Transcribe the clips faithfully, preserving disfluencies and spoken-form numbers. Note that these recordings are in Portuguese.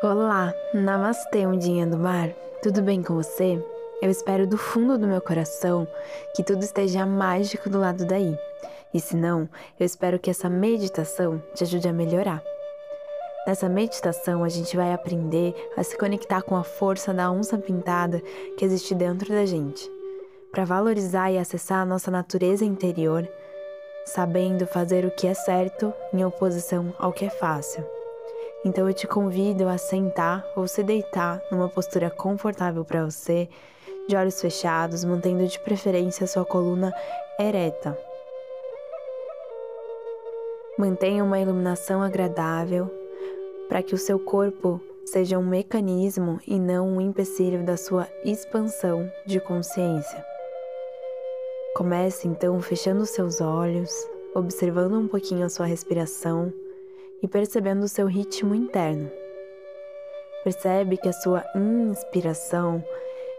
Olá, Namastê Undia do Mar, tudo bem com você? Eu espero do fundo do meu coração que tudo esteja mágico do lado daí. E se não, eu espero que essa meditação te ajude a melhorar. Nessa meditação a gente vai aprender a se conectar com a força da onça pintada que existe dentro da gente, para valorizar e acessar a nossa natureza interior, sabendo fazer o que é certo em oposição ao que é fácil. Então eu te convido a sentar ou se deitar numa postura confortável para você, de olhos fechados, mantendo de preferência a sua coluna ereta. Mantenha uma iluminação agradável para que o seu corpo seja um mecanismo e não um empecilho da sua expansão de consciência. Comece então fechando os seus olhos, observando um pouquinho a sua respiração e percebendo o seu ritmo interno. Percebe que a sua inspiração,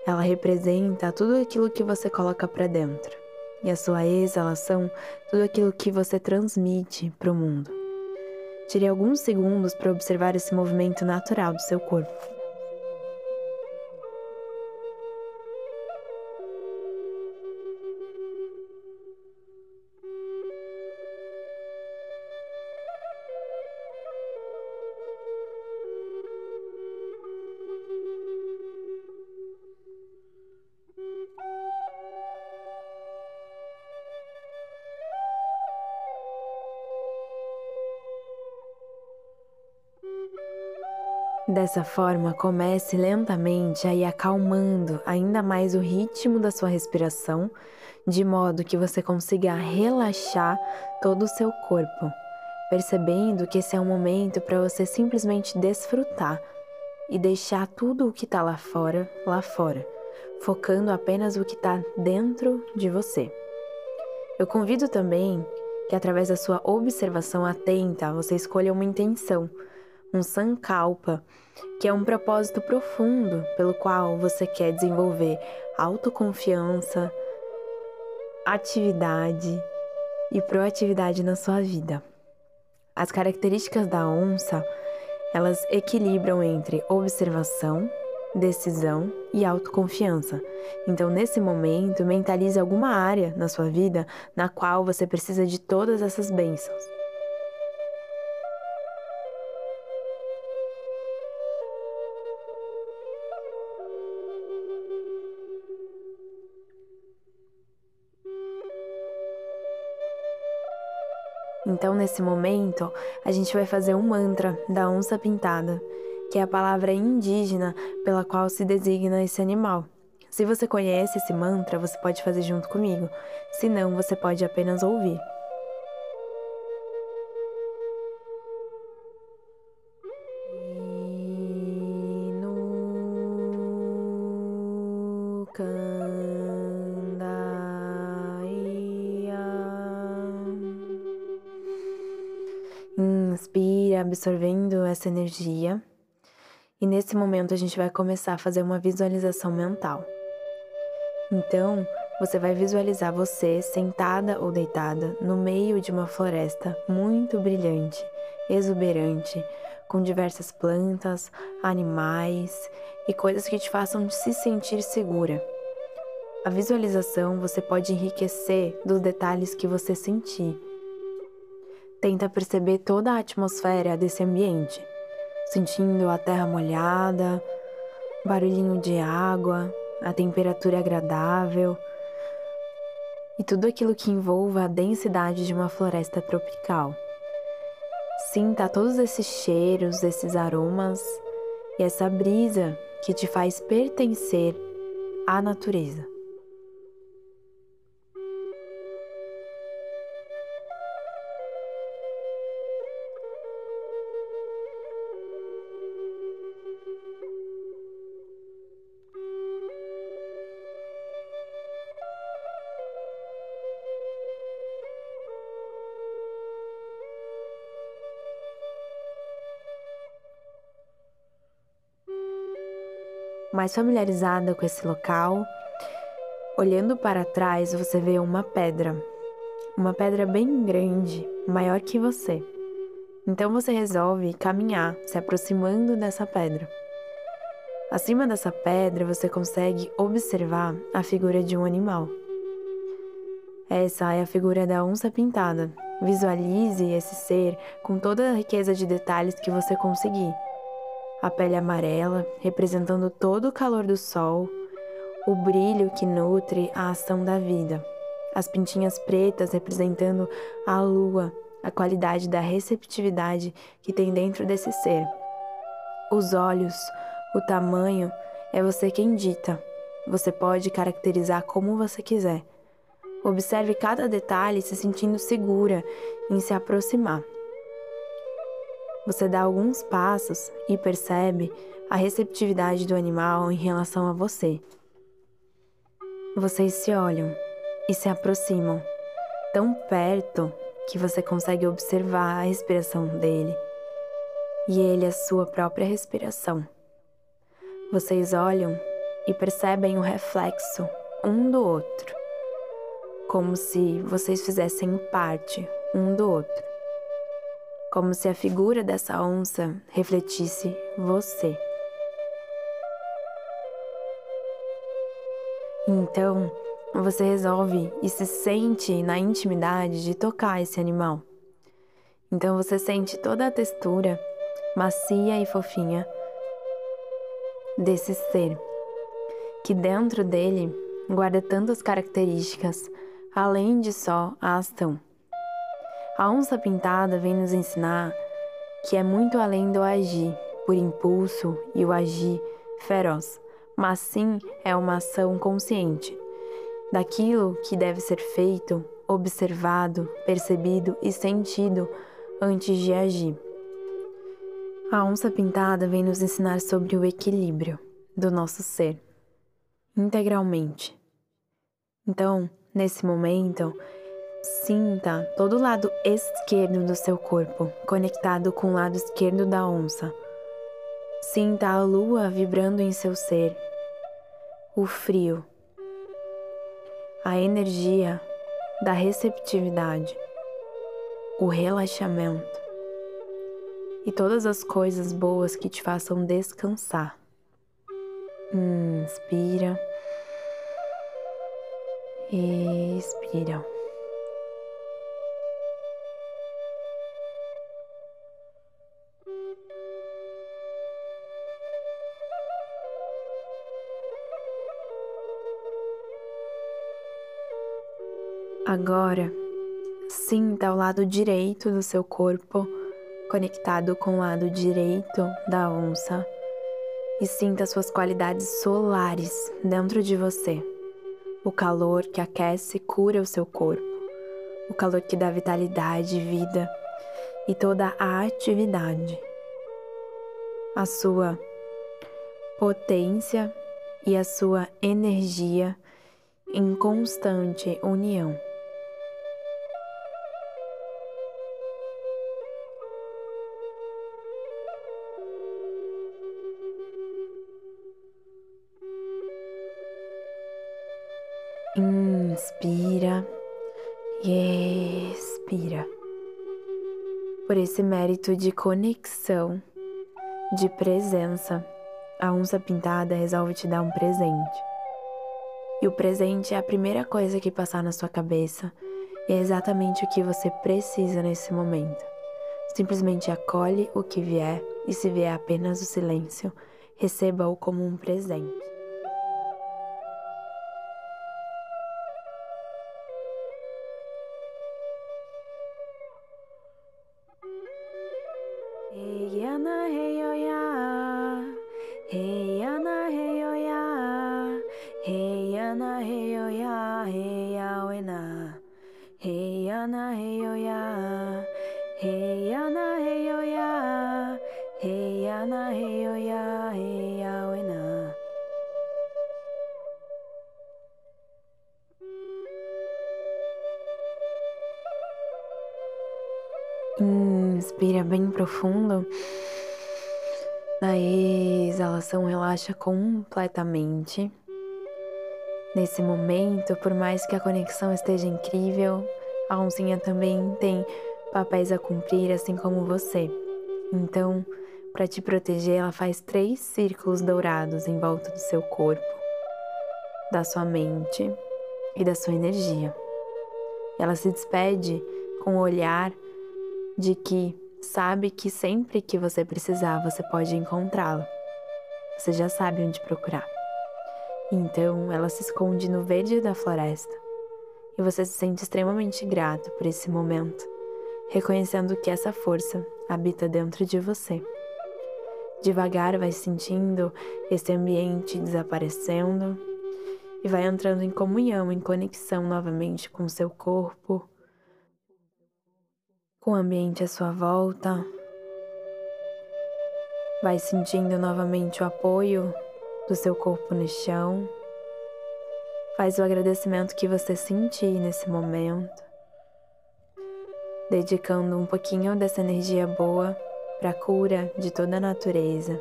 ela representa tudo aquilo que você coloca para dentro, e a sua exalação, tudo aquilo que você transmite para o mundo. Tire alguns segundos para observar esse movimento natural do seu corpo. Dessa forma, comece lentamente a ir acalmando ainda mais o ritmo da sua respiração, de modo que você consiga relaxar todo o seu corpo, percebendo que esse é um momento para você simplesmente desfrutar e deixar tudo o que está lá fora, lá fora, focando apenas o que está dentro de você. Eu convido também que através da sua observação atenta, você escolha uma intenção, um Sankalpa, que é um propósito profundo pelo qual você quer desenvolver autoconfiança, atividade e proatividade na sua vida. As características da onça, elas equilibram entre observação, decisão e autoconfiança. Então, nesse momento, mentalize alguma área na sua vida na qual você precisa de todas essas bênçãos. Então, nesse momento, a gente vai fazer um mantra da onça pintada, que é a palavra indígena pela qual se designa esse animal. Se você conhece esse mantra, você pode fazer junto comigo. Se não, você pode apenas ouvir. Inspira, absorvendo essa energia, e nesse momento a gente vai começar a fazer uma visualização mental. Então, você vai visualizar você sentada ou deitada no meio de uma floresta muito brilhante, exuberante, com diversas plantas, animais e coisas que te façam se sentir segura. A visualização você pode enriquecer dos detalhes que você sentir. Tenta perceber toda a atmosfera desse ambiente, sentindo a terra molhada, barulhinho de água, a temperatura agradável e tudo aquilo que envolva a densidade de uma floresta tropical. Sinta todos esses cheiros, esses aromas e essa brisa que te faz pertencer à natureza. Mais familiarizada com esse local, olhando para trás você vê uma pedra, uma pedra bem grande, maior que você, Então você resolve caminhar, se aproximando dessa pedra. Acima dessa pedra, você consegue observar a figura de um animal. Essa é a figura da onça pintada. Visualize esse ser com toda a riqueza de detalhes que você conseguir. A pele amarela, representando todo o calor do sol, o brilho que nutre a ação da vida. As pintinhas pretas, representando a lua, a qualidade da receptividade que tem dentro desse ser. Os olhos, o tamanho, é você quem dita. Você pode caracterizar como você quiser. Observe cada detalhe se sentindo segura em se aproximar. Você dá alguns passos e percebe a receptividade do animal em relação a você. Vocês se olham e se aproximam, tão perto que você consegue observar a respiração dele e ele a sua própria respiração. Vocês olham e percebem o reflexo um do outro, como se vocês fizessem parte um do outro, como se a figura dessa onça refletisse você. Então, você resolve e se sente na intimidade de tocar esse animal. Então você sente toda a textura macia e fofinha desse ser, que dentro dele guarda tantas características, além de só a ação. A onça pintada vem nos ensinar que é muito além do agir por impulso e o agir feroz, mas sim é uma ação consciente, daquilo que deve ser feito, observado, percebido e sentido antes de agir. A onça pintada vem nos ensinar sobre o equilíbrio do nosso ser, integralmente. Então, nesse momento, sinta todo o lado esquerdo do seu corpo, conectado com o lado esquerdo da onça. Sinta a lua vibrando em seu ser, o frio, a energia da receptividade, o relaxamento e todas as coisas boas que te façam descansar. Inspira. Expira. Agora, sinta o lado direito do seu corpo conectado com o lado direito da onça e sinta suas qualidades solares dentro de você. O calor que aquece e cura o seu corpo, o calor que dá vitalidade e vida e toda a atividade, a sua potência e a sua energia em constante união. Inspira e expira. Por esse mérito de conexão, de presença, a onça pintada resolve te dar um presente. E o presente é a primeira coisa que passar na sua cabeça e é exatamente o que você precisa nesse momento. Simplesmente acolhe o que vier e se vier apenas o silêncio, receba-o como um presente. Hey Ana, hey oya, hey Ana, hey oya, hey Ana, hey oya, hey awena, hey Ana, hey oya, hey Ana, hey oya, hey Ana, hey oya, hey awena. Inspira bem profundo. Na exalação, relaxa completamente. Nesse momento, por mais que a conexão esteja incrível, a oncinha também tem papéis a cumprir, assim como você. Então, para te proteger, ela faz três círculos dourados em volta do seu corpo, da sua mente e da sua energia. Ela se despede com o olhar de que sabe que sempre que você precisar, você pode encontrá-la. Você já sabe onde procurar. Então, ela se esconde no verde da floresta. E você se sente extremamente grato por esse momento, reconhecendo que essa força habita dentro de você. Devagar vai sentindo esse ambiente desaparecendo e vai entrando em comunhão, em conexão novamente com o seu corpo, com o ambiente à sua volta. Vai sentindo novamente o apoio do seu corpo no chão. Faz o agradecimento que você sentir nesse momento, dedicando um pouquinho dessa energia boa para a cura de toda a natureza.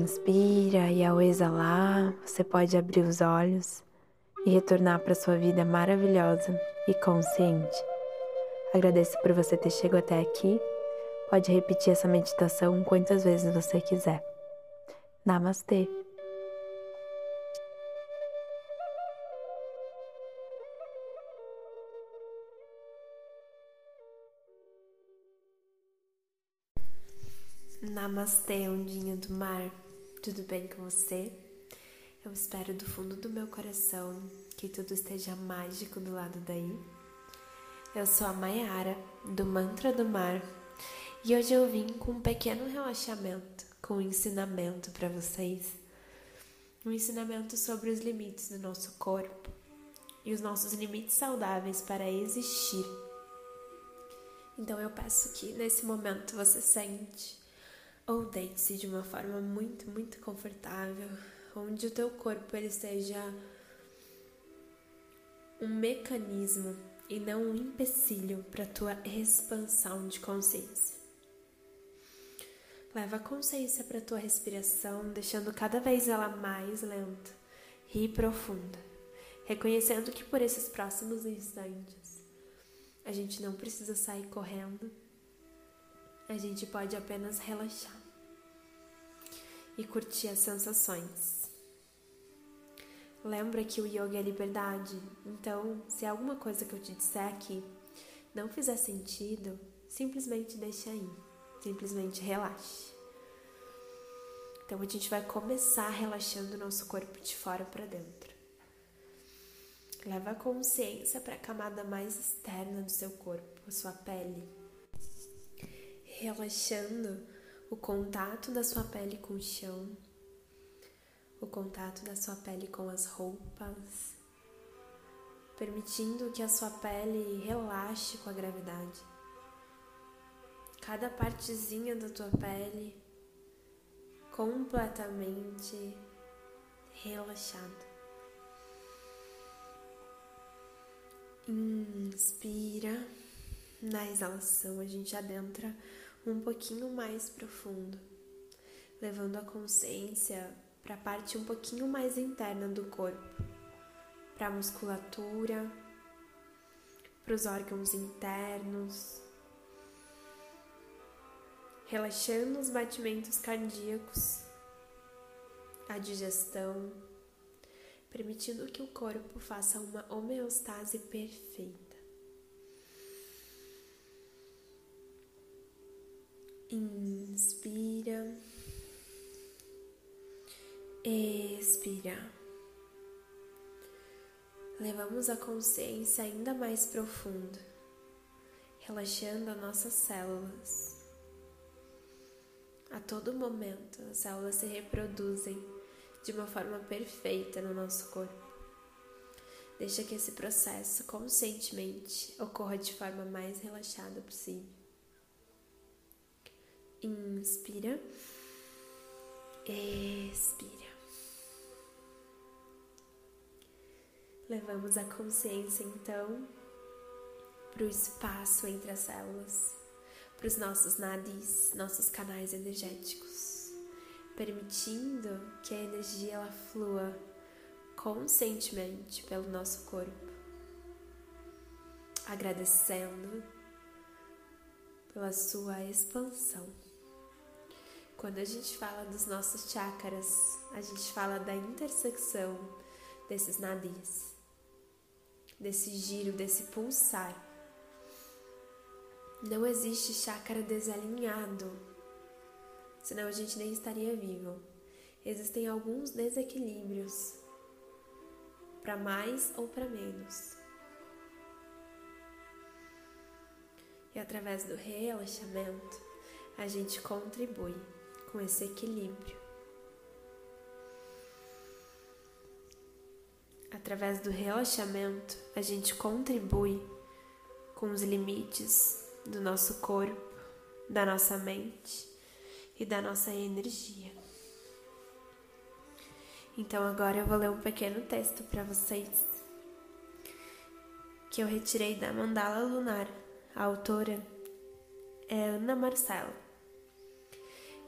Inspira e ao exalar, você pode abrir os olhos e retornar para sua vida maravilhosa e consciente. Agradeço por você ter chegado até aqui. Pode repetir essa meditação quantas vezes você quiser. Namastê. Namastê, Undinha do Mar, tudo bem com você? Eu espero do fundo do meu coração que tudo esteja mágico do lado daí. Eu sou a Mayara, do Mantra do Mar, e hoje eu vim com um pequeno relaxamento, com um ensinamento para vocês. Um ensinamento sobre os limites do nosso corpo e os nossos limites saudáveis para existir. Então eu peço que nesse momento você sente ou deite-se de uma forma muito, muito confortável, onde o teu corpo ele seja um mecanismo e não um empecilho para a tua expansão de consciência. Leva a consciência para a tua respiração, deixando cada vez ela mais lenta e profunda, reconhecendo que por esses próximos instantes a gente não precisa sair correndo, a gente pode apenas relaxar e curtir as sensações. Lembra que o yoga é liberdade, então se alguma coisa que eu te disser aqui não fizer sentido, simplesmente deixa aí, simplesmente relaxe. Então a gente vai começar relaxando o nosso corpo de fora para dentro. Leva a consciência para a camada mais externa do seu corpo, a sua pele. Relaxando o contato da sua pele com o chão, o contato da sua pele com as roupas, permitindo que a sua pele relaxe com a gravidade. Cada partezinha da tua pele completamente relaxada. Inspira. Na exalação, a gente adentra um pouquinho mais profundo, levando a consciência para a parte um pouquinho mais interna do corpo, para a musculatura, para os órgãos internos, relaxando os batimentos cardíacos, a digestão, permitindo que o corpo faça uma homeostase perfeita. Inspira, expira. Levamos a consciência ainda mais profunda, relaxando as nossas células. A todo momento, as células se reproduzem de uma forma perfeita no nosso corpo. Deixa que esse processo conscientemente ocorra de forma mais relaxada possível. Inspira, expira. Levamos a consciência então para o espaço entre as células, para os nossos nadis, nossos canais energéticos, permitindo que a energia ela flua conscientemente pelo nosso corpo. agradecendo pela sua expansão. Quando a gente fala dos nossos chakras, a gente fala da intersecção desses nadis, desse giro, desse pulsar. Não existe chakra desalinhado, senão a gente nem estaria vivo. Existem alguns desequilíbrios, para mais ou para menos. E através do relaxamento, a gente contribui com esse equilíbrio. Através do relaxamento, a gente contribui com os limites do nosso corpo, da nossa mente e da nossa energia. Então agora eu vou ler um pequeno texto para vocês que eu retirei da Mandala Lunar. A autora é Ana Marcela.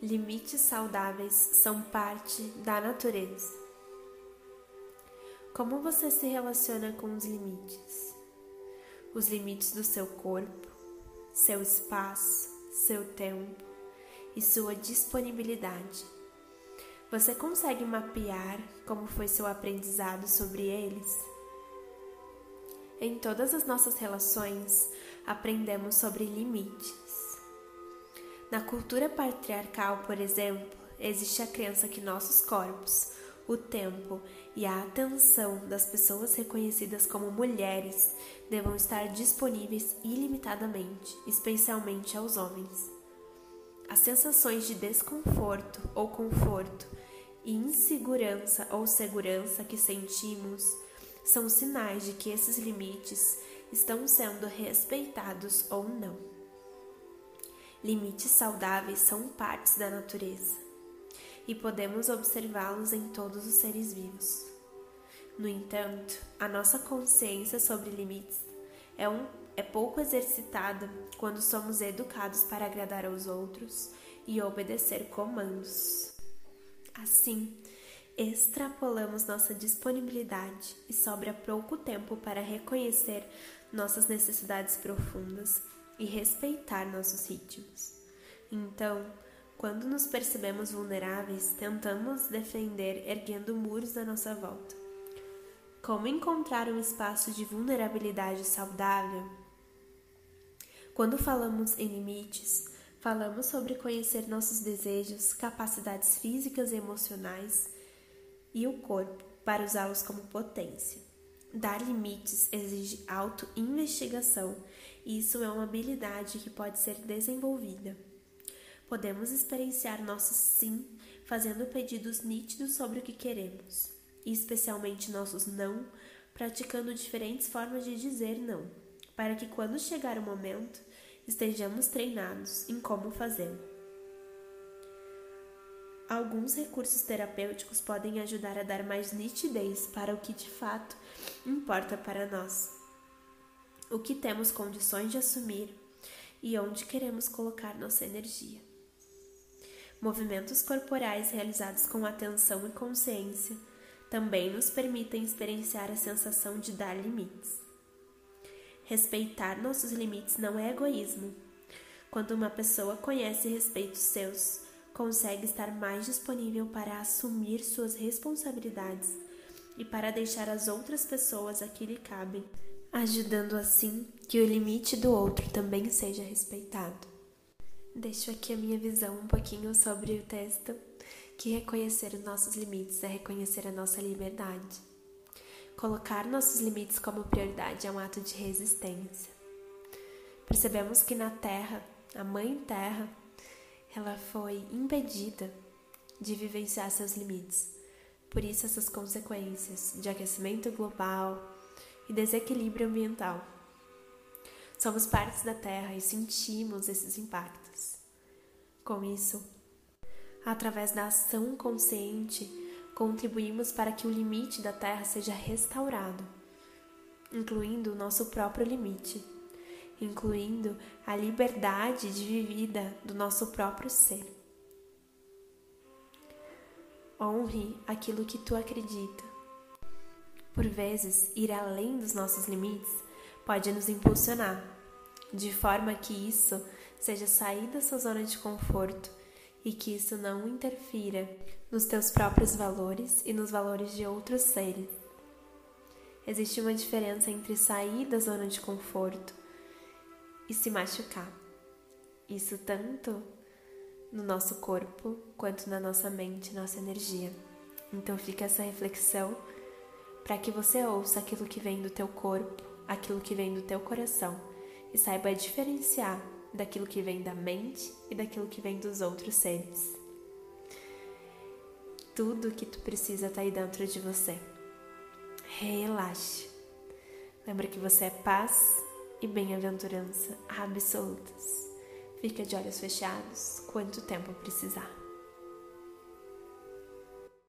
Limites saudáveis são parte da natureza. Como você se relaciona com os limites? Os limites do seu corpo, seu espaço, seu tempo e sua disponibilidade. Você consegue mapear como foi seu aprendizado sobre eles? Em todas as nossas relações, aprendemos sobre limites. Na cultura patriarcal, por exemplo, existe a crença que nossos corpos, o tempo e a atenção das pessoas reconhecidas como mulheres devam estar disponíveis ilimitadamente, especialmente aos homens. As sensações de desconforto ou conforto e insegurança ou segurança que sentimos são sinais de que esses limites estão sendo respeitados ou não. Limites saudáveis são partes da natureza e podemos observá-los em todos os seres vivos. No entanto, a nossa consciência sobre limites é, um, é pouco exercitada quando somos educados para agradar aos outros e obedecer comandos. Assim, extrapolamos nossa disponibilidade e sobra pouco tempo para reconhecer nossas necessidades profundas e respeitar nossos ritmos. Então, quando nos percebemos vulneráveis, tentamos defender erguendo muros à nossa volta. Como encontrar um espaço de vulnerabilidade saudável? Quando falamos em limites, falamos sobre conhecer nossos desejos, capacidades físicas e emocionais e o corpo para usá-los como potência. Dar limites exige auto-investigação e isso é uma habilidade que pode ser desenvolvida. Podemos experienciar nosso sim fazendo pedidos nítidos sobre o que queremos, e especialmente nossos não, praticando diferentes formas de dizer não, para que quando chegar o momento, estejamos treinados em como fazê-lo. Alguns recursos terapêuticos podem ajudar a dar mais nitidez para o que de fato importa para nós, o que temos condições de assumir e onde queremos colocar nossa energia. Movimentos corporais realizados com atenção e consciência também nos permitem experienciar a sensação de dar limites. Respeitar nossos limites não é egoísmo. Quando uma pessoa conhece e respeita os seus, consegue estar mais disponível para assumir suas responsabilidades e para deixar as outras pessoas a que lhe cabem, ajudando assim que o limite do outro também seja respeitado. Deixo aqui a minha visão um pouquinho sobre o texto, que reconhecer os nossos limites é reconhecer a nossa liberdade. Colocar nossos limites como prioridade é um ato de resistência. Percebemos que na Terra, a Mãe Terra, ela foi impedida de vivenciar seus limites. Por isso essas consequências de aquecimento global e desequilíbrio ambiental. Somos partes da Terra e sentimos esses impactos. Com isso, através da ação consciente, contribuímos para que o limite da Terra seja restaurado, incluindo o nosso próprio limite, incluindo a liberdade de vivida do nosso próprio ser. Honre aquilo que tu acredita. Por vezes, ir além dos nossos limites pode nos impulsionar, de forma que isso seja sair da sua zona de conforto e que isso não interfira nos teus próprios valores e nos valores de outros seres. Existe uma diferença entre sair da zona de conforto e se machucar. Isso tanto no nosso corpo quanto na nossa mente, nossa energia. Então fica essa reflexão para que você ouça aquilo que vem do teu corpo, aquilo que vem do teu coração e saiba diferenciar daquilo que vem da mente e daquilo que vem dos outros seres. Tudo que tu precisa está aí dentro de você. Relaxe. Lembra que você é paz e bem-aventurança absolutas. Fica de olhos fechados quanto tempo precisar.